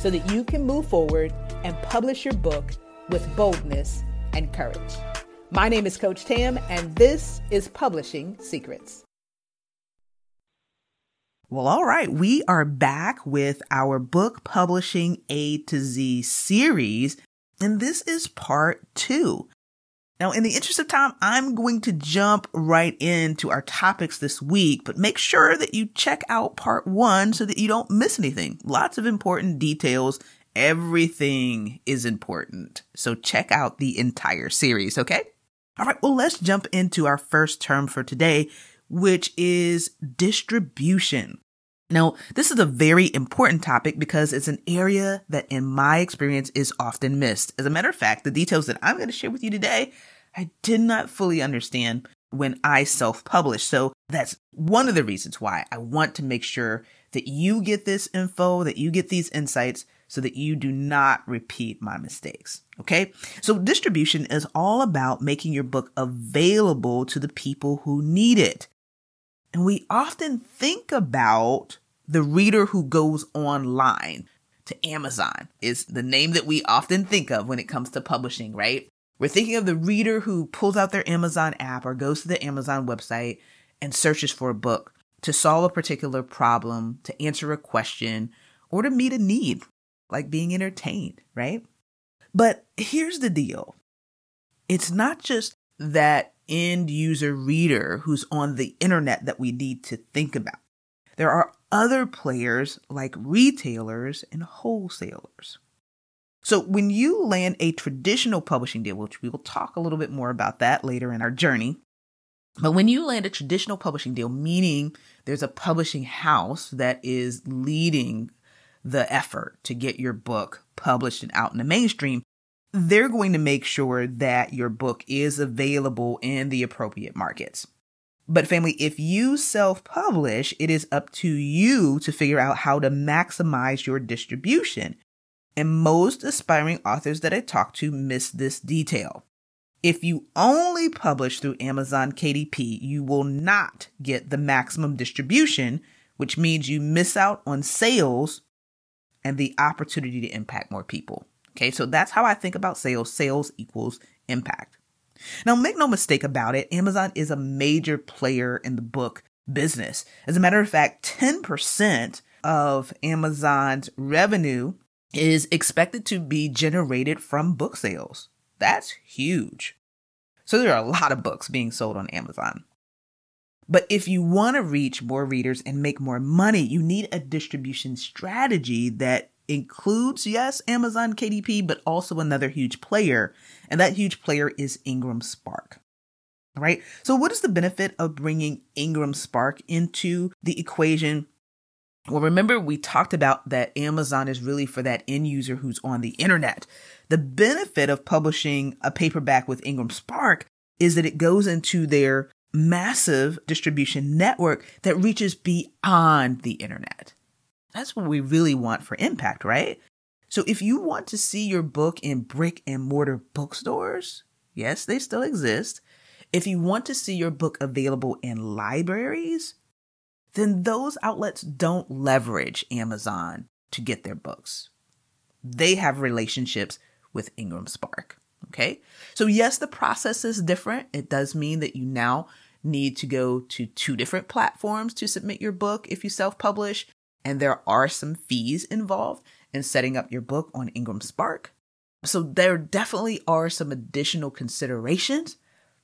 so that you can move forward and publish your book with boldness and courage. My name is Coach Tam, and this is Publishing Secrets. Well, all right, we are back with our book publishing A to Z series, and this is part 2. Now, in the interest of time, I'm going to jump right into our topics this week, but make sure that you check out part 1 so that you don't miss anything. Lots of important details. Everything is important. So check out the entire series, okay? All right, well, let's jump into our first term for today, which is distribution. Now, this is a very important topic because it's an area that, in my experience, is often missed. As a matter of fact, the details that I'm going to share with you today, I did not fully understand when I self-published. So that's one of the reasons why I want to make sure that you get this info, that you get these insights, so that you do not repeat my mistakes. Okay. So distribution is all about making your book available to the people who need it. And we often think about the reader who goes online to Amazon is the name that we often think of when it comes to publishing, right? We're thinking of the reader who pulls out their Amazon app or goes to the Amazon website and searches for a book to solve a particular problem, to answer a question, or to meet a need, like being entertained, right? But here's the deal. It's not just that end user reader who's on the internet that we need to think about. There are other players like retailers and wholesalers. So when you land a traditional publishing deal, which we will talk a little bit more about that later in our journey, but when you land a traditional publishing deal, meaning there's a publishing house that is leading the effort to get your book published and out in the mainstream, they're going to make sure that your book is available in the appropriate markets. But family, if you self-publish, it is up to you to figure out how to maximize your distribution. And most aspiring authors that I talk to miss this detail. If you only publish through Amazon KDP, you will not get the maximum distribution, which means you miss out on sales and the opportunity to impact more people. Okay, so that's how I think about sales. Sales equals impact. Now, make no mistake about it, Amazon is a major player in the book business. As a matter of fact, 10% of Amazon's revenue is expected to be generated from book sales. That's huge. So there are a lot of books being sold on Amazon. But if you want to reach more readers and make more money, you need a distribution strategy that includes, yes, Amazon KDP, but also another huge player. And that huge player is IngramSpark. All right. So what is the benefit of bringing IngramSpark into the equation? Well, remember we talked about that Amazon is really for that end user who's on the internet. The benefit of publishing a paperback with IngramSpark is that it goes into their massive distribution network that reaches beyond the internet. That's what we really want for impact, right? So if you want to see your book in brick and mortar bookstores, yes, they still exist. If you want to see your book available in libraries, then those outlets don't leverage Amazon to get their books. They have relationships with IngramSpark, okay? So yes, the process is different. It does mean that you now need to go to 2 different platforms to submit your book if you self-publish. And there are some fees involved in setting up your book on IngramSpark. So there definitely are some additional considerations.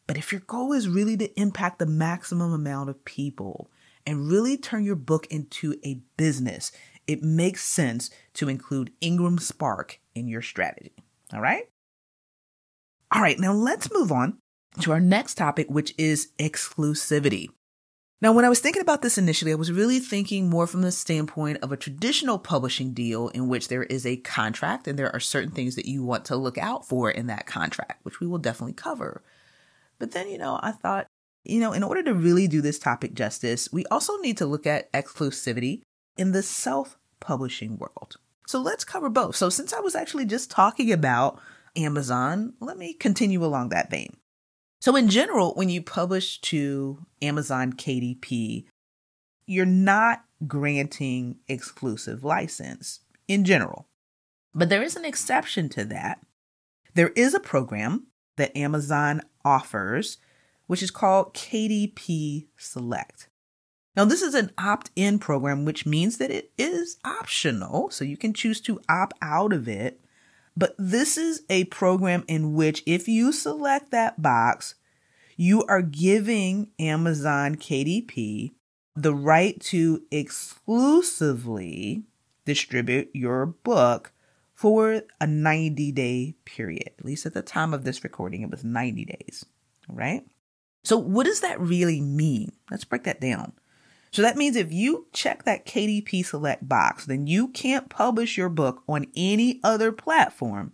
But if your goal is really to impact the maximum amount of people and really turn your book into a business, it makes sense to include IngramSpark in your strategy. All right? All right, now let's move on to our next topic, which is exclusivity. Now, when I was thinking about this initially, I was really thinking more from the standpoint of a traditional publishing deal in which there is a contract and there are certain things that you want to look out for in that contract, which we will definitely cover. But then, I thought, in order to really do this topic justice, we also need to look at exclusivity in the self-publishing world. So let's cover both. So since I was actually just talking about Amazon, let me continue along that vein. So in general, when you publish to Amazon KDP, you're not granting exclusive license in general. But there is an exception to that. There is a program that Amazon offers, which is called KDP Select. Now, this is an opt-in program, which means that it is optional, so you can choose to opt out of it. But this is a program in which if you select that box, you are giving Amazon KDP the right to exclusively distribute your book for a 90-day period. At least at the time of this recording, it was 90 days, right? So what does that really mean? Let's break that down. So that means if you check that KDP Select box, then you can't publish your book on any other platform,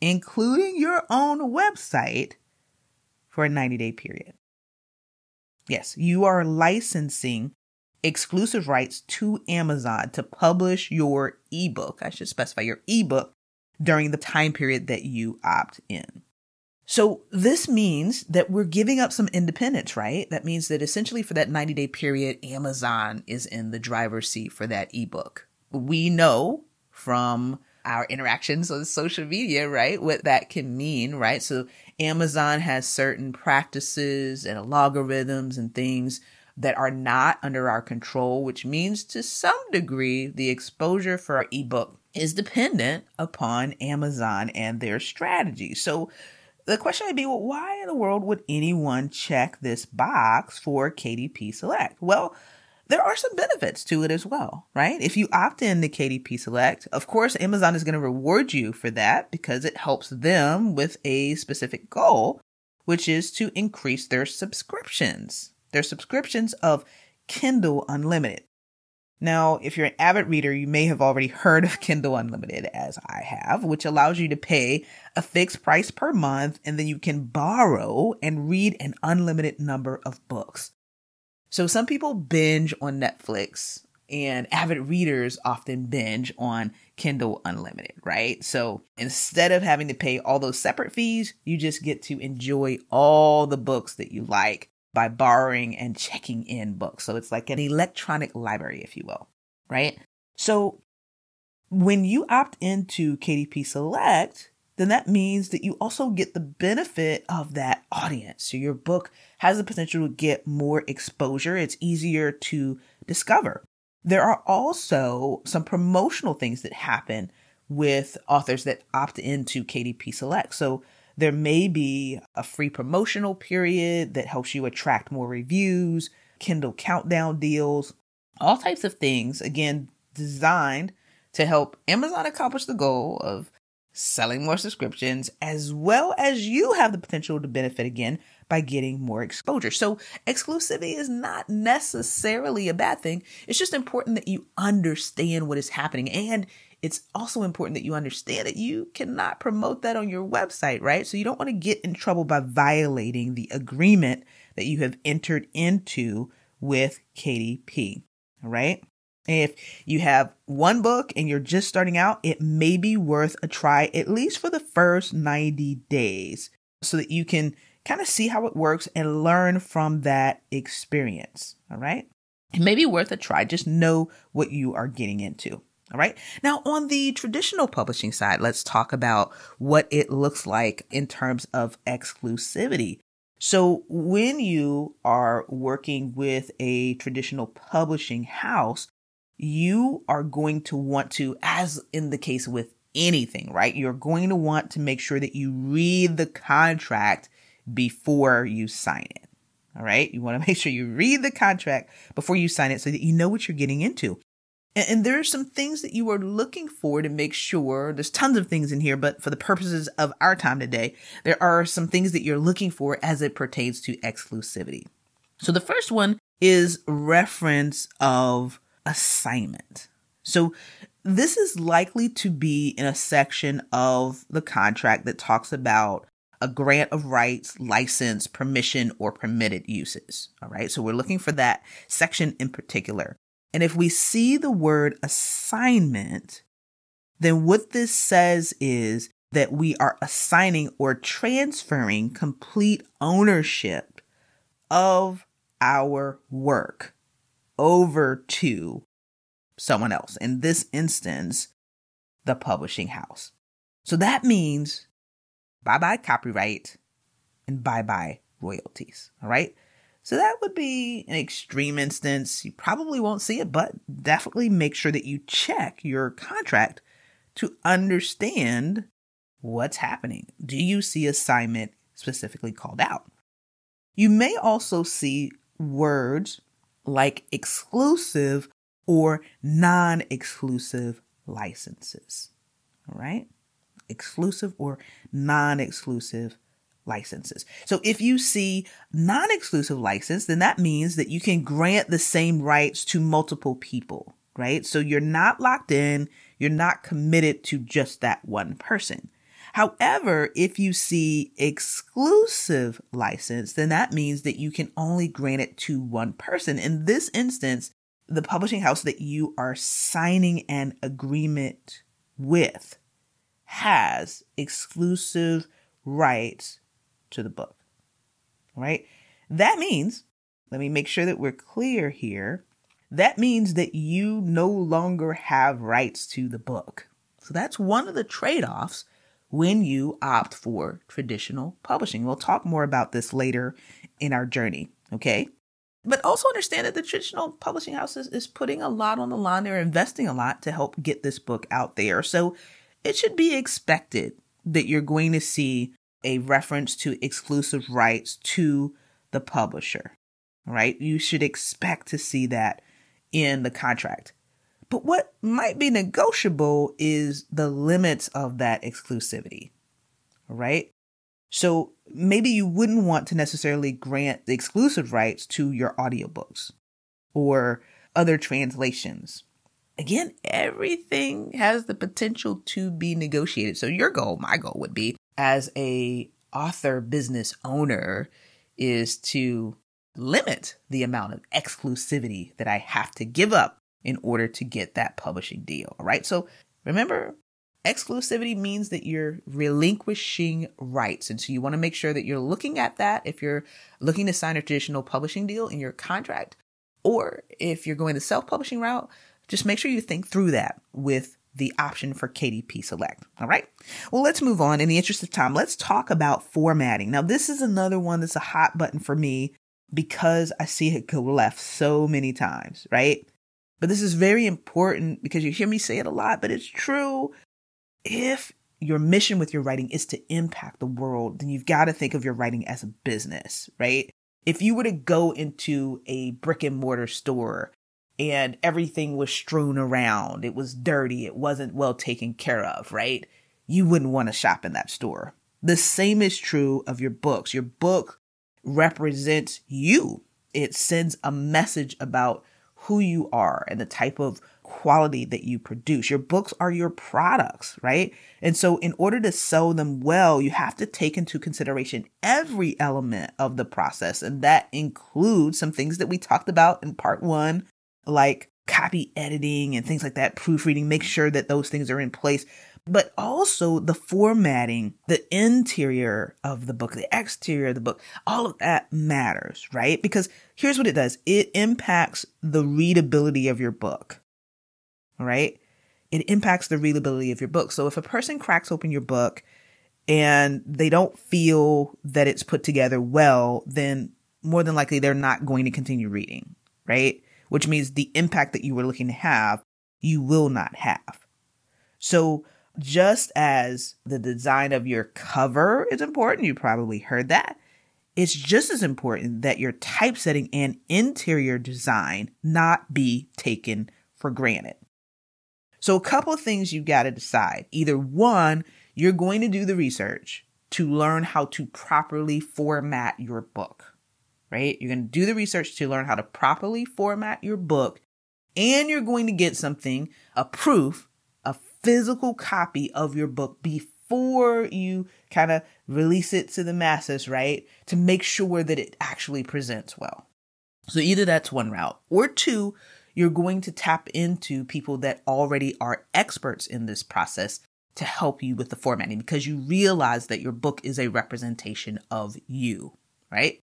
including your own website, for a 90-day period. Yes, you are licensing exclusive rights to Amazon to publish your ebook. I should specify your ebook during the time period that you opt in. So this means that we're giving up some independence, right? That means that essentially for that 90-day period, Amazon is in the driver's seat for that ebook. We know from our interactions on social media, right, what that can mean, right? So Amazon has certain practices and algorithms and things that are not under our control, which means to some degree, the exposure for our ebook is dependent upon Amazon and their strategy. So the question would be, well, why in the world would anyone check this box for KDP Select? Well, there are some benefits to it as well, right? If you opt in to KDP Select, of course, Amazon is going to reward you for that because it helps them with a specific goal, which is to increase their subscriptions of Kindle Unlimited. Now, if you're an avid reader, you may have already heard of Kindle Unlimited, as I have, which allows you to pay a fixed price per month, and then you can borrow and read an unlimited number of books. So some people binge on Netflix, and avid readers often binge on Kindle Unlimited, right? So instead of having to pay all those separate fees, you just get to enjoy all the books that you like by borrowing and checking in books. So it's like an electronic library, if you will, right? So when you opt into KDP Select, then that means that you also get the benefit of that audience. So your book has the potential to get more exposure. It's easier to discover. There are also some promotional things that happen with authors that opt into KDP Select. So there may be a free promotional period that helps you attract more reviews, Kindle countdown deals, all types of things, again, designed to help Amazon accomplish the goal of selling more subscriptions, as well as you have the potential to benefit again by getting more exposure. So exclusivity is not necessarily a bad thing. It's just important that you understand what is happening. And it's also important that you understand that you cannot promote that on your website, right? So you don't want to get in trouble by violating the agreement that you have entered into with KDP, all right? If you have one book and you're just starting out, it may be worth a try, at least for the first 90 days, so that you can kind of see how it works and learn from that experience, all right? It may be worth a try. Just know what you are getting into. All right. Now, on the traditional publishing side, let's talk about what it looks like in terms of exclusivity. So when you are working with a traditional publishing house, you are going to want to, as in the case with anything, right? You're going to want to make sure that you read the contract before you sign it. All right. You want to make sure you read the contract before you sign it so that you know what you're getting into. And there are some things that you are looking for to make sure, there's tons of things in here, but for the purposes of our time today, there are some things that you're looking for as it pertains to exclusivity. So the first one is reference of assignment. So this is likely to be in a section of the contract that talks about a grant of rights, license, permission, or permitted uses. All right. So we're looking for that section in particular. And if we see the word assignment, then what this says is that we are assigning or transferring complete ownership of our work over to someone else. In this instance, the publishing house. So that means bye-bye copyright and bye-bye royalties. All right. So that would be an extreme instance. You probably won't see it, but definitely make sure that you check your contract to understand what's happening. Do you see assignment specifically called out? You may also see words like exclusive or non-exclusive licenses. All right. Exclusive or non-exclusive licenses. So if you see non-exclusive license, then that means that you can grant the same rights to multiple people, right? So you're not locked in, you're not committed to just that one person. However, if you see exclusive license, then that means that you can only grant it to one person. In this instance, the publishing house that you are signing an agreement with has exclusive rights to the book, right? That means, let me make sure that we're clear here. That means that you no longer have rights to the book. So that's one of the trade-offs when you opt for traditional publishing. We'll talk more about this later in our journey, okay? But also understand that the traditional publishing houses is putting a lot on the line. They're investing a lot to help get this book out there. So it should be expected that you're going to see a reference to exclusive rights to the publisher, right? You should expect to see that in the contract. But what might be negotiable is the limits of that exclusivity, right? So maybe you wouldn't want to necessarily grant the exclusive rights to your audiobooks or other translations. Again, everything has the potential to be negotiated. So your goal, my goal would be as a author business owner is to limit the amount of exclusivity that I have to give up in order to get that publishing deal. All right. So remember, exclusivity means that you're relinquishing rights. And so you want to make sure that you're looking at that if you're looking to sign a traditional publishing deal in your contract, or if you're going the self-publishing route. Just make sure you think through that with the option for KDP Select. All right. Well, let's move on. In the interest of time, let's talk about formatting. Now, this is another one that's a hot button for me because I see it go left so many times, right? But this is very important because you hear me say it a lot, but it's true. If your mission with your writing is to impact the world, then you've got to think of your writing as a business, right? If you were to go into a brick and mortar store and everything was strewn around, it was dirty, it wasn't well taken care of, right? You wouldn't want to shop in that store. The same is true of your books. Your book represents you. It sends a message about who you are and the type of quality that you produce. Your books are your products, right? And so in order to sell them well, you have to take into consideration every element of the process. And that includes some things that we talked about in part 1, like copy editing and things like that, proofreading, make sure that those things are in place, but also the formatting, the interior of the book, the exterior of the book, all of that matters, right? Because here's what it does. It impacts the readability of your book, right? It impacts the readability of your book. So if a person cracks open your book and they don't feel that it's put together well, then more than likely they're not going to continue reading, right? Which means the impact that you were looking to have, you will not have. So just as the design of your cover is important, you probably heard that, it's just as important that your typesetting and interior design not be taken for granted. So a couple of things you've got to decide. Either one, you're going to do the research to learn how to properly format your book. right? You're going to do the research to learn how to properly format your book, and you're going to get something, a proof, a physical copy of your book before you kind of release it to the masses, right? To make sure that it actually presents well. So either that's one route, or two, you're going to tap into people that already are experts in this process to help you with the formatting, because you realize that your book is a representation of you, right?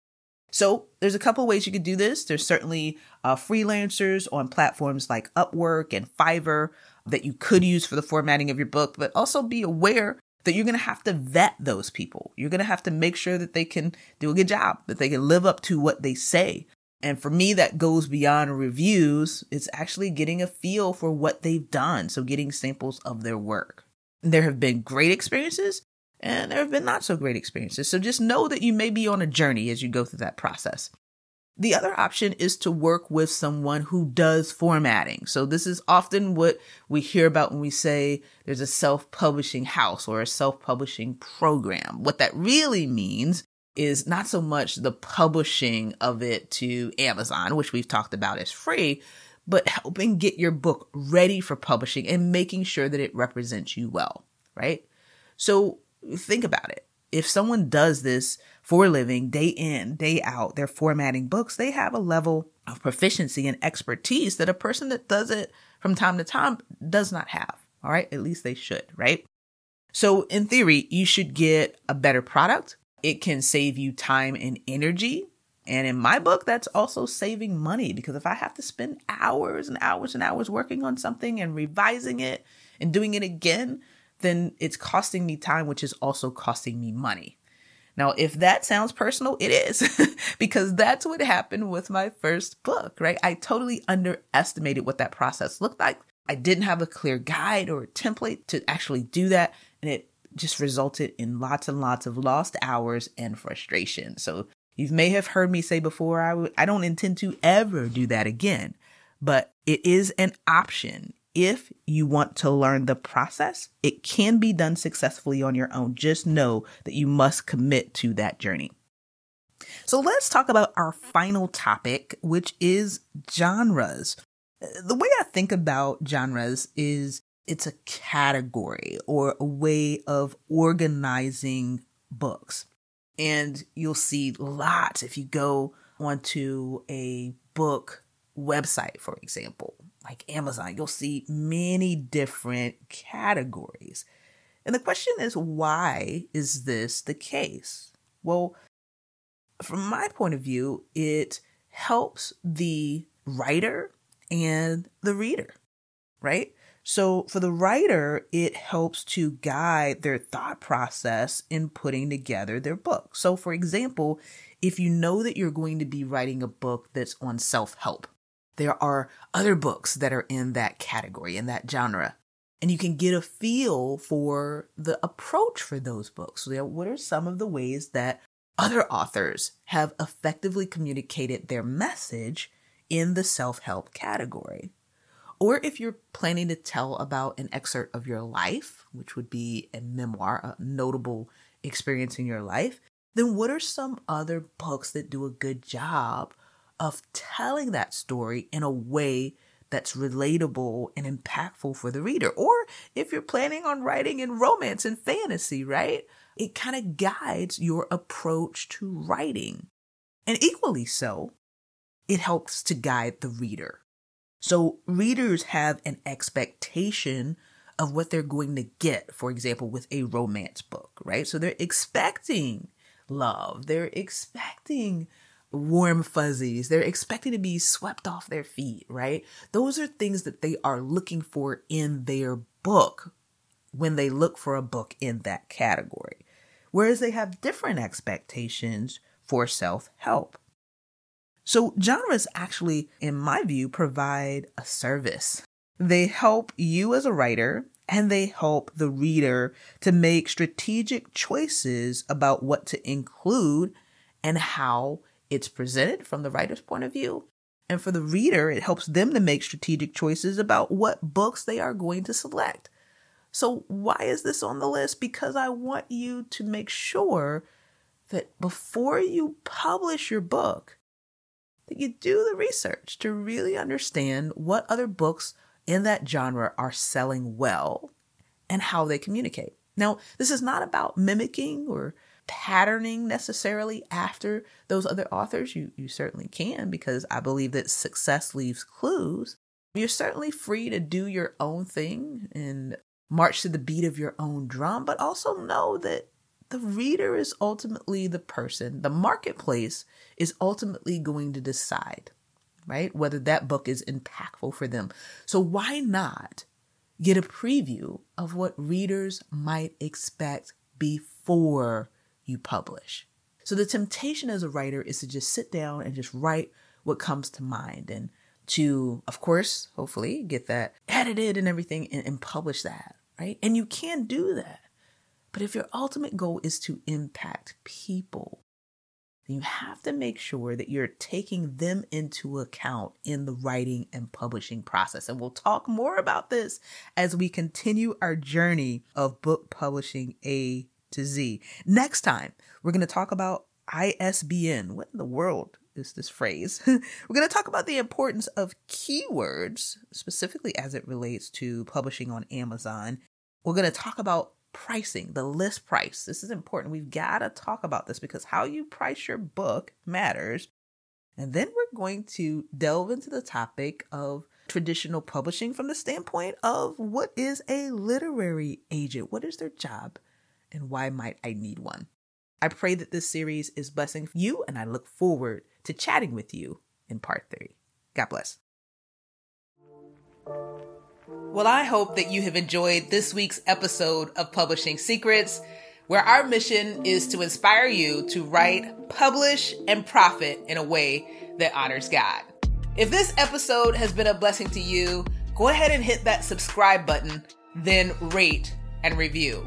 So there's a couple ways you could do this. There's certainly freelancers on platforms like Upwork and Fiverr that you could use for the formatting of your book, but also be aware that you're going to have to vet those people. You're going to have to make sure that they can do a good job, that they can live up to what they say. And for me, that goes beyond reviews. It's actually getting a feel for what they've done. So getting samples of their work. There have been great experiences and there have been not so great experiences. So just know that you may be on a journey as you go through that process. The other option is to work with someone who does formatting. So this is often what we hear about when we say there's a self-publishing house or a self-publishing program. What that really means is not so much the publishing of it to Amazon, which we've talked about as free, but helping get your book ready for publishing and making sure that it represents you well, right? So think about it. If someone does this for a living, day in, day out, they're formatting books, they have a level of proficiency and expertise that a person that does it from time to time does not have, all right? At least they should, right? So in theory, you should get a better product. It can save you time and energy. And in my book, that's also saving money, because if I have to spend hours and hours and hours working on something and revising it and doing it again, then it's costing me time, which is also costing me money. Now, if that sounds personal, it is because that's what happened with my first book, right? I totally underestimated what that process looked like. I didn't have a clear guide or a template to actually do that. And it just resulted in lots and lots of lost hours and frustration. So you may have heard me say before, I don't intend to ever do that again, but it is an option. If you want to learn the process, it can be done successfully on your own. Just know that you must commit to that journey. So let's talk about our final topic, which is genres. The way I think about genres is it's a category or a way of organizing books. And you'll see lots if you go onto a book website, for example, like Amazon, you'll see many different categories. And the question is, why is this the case? Well, from my point of view, it helps the writer and the reader, right? So for the writer, it helps to guide their thought process in putting together their book. So for example, if you know that you're going to be writing a book that's on self-help, there are other books that are in that category, in that genre, and you can get a feel for the approach for those books. So what are some of the ways that other authors have effectively communicated their message in the self-help category? Or if you're planning to tell about an excerpt of your life, which would be a memoir, a notable experience in your life, then what are some other books that do a good job of telling that story in a way that's relatable and impactful for the reader? Or if you're planning on writing in romance and fantasy, right? It kind of guides your approach to writing. And equally so, it helps to guide the reader. So readers have an expectation of what they're going to get, for example, with a romance book, right? So they're expecting love. They're expecting warm fuzzies. They're expecting to be swept off their feet, right? Those are things that they are looking for in their book when they look for a book in that category. Whereas they have different expectations for self-help. So genres actually, in my view, provide a service. They help you as a writer and they help the reader to make strategic choices about what to include and how it's presented from the writer's point of view. And for the reader, it helps them to make strategic choices about what books they are going to select. So why is this on the list? Because I want you to make sure that before you publish your book, that you do the research to really understand what other books in that genre are selling well and how they communicate. Now, this is not about mimicking or patterning necessarily after those other authors. You certainly can, because I believe that success leaves clues. You're certainly free to do your own thing and march to the beat of your own drum, but also know that the reader is ultimately the person. The marketplace is ultimately going to decide, right, whether that book is impactful for them. So why not get a preview of what readers might expect before you publish? So the temptation as a writer is to just sit down and just write what comes to mind, and to, of course, hopefully get that edited and everything and publish that, right? And you can do that. But if your ultimate goal is to impact people, then you have to make sure that you're taking them into account in the writing and publishing process. And we'll talk more about this as we continue our journey of book publishing A to Z. Next time, we're going to talk about ISBN. What in the world is this phrase? We're going to talk about the importance of keywords, specifically as it relates to publishing on Amazon. We're going to talk about pricing, the list price. This is important. We've got to talk about this because how you price your book matters. And then we're going to delve into the topic of traditional publishing from the standpoint of what is a literary agent? What is their job and why might I need one? I pray that this series is blessing you, and I look forward to chatting with you in part 3. God bless. Well, I hope that you have enjoyed this week's episode of Publishing Secrets, where our mission is to inspire you to write, publish, and profit in a way that honors God. If this episode has been a blessing to you, go ahead and hit that subscribe button, then rate and review.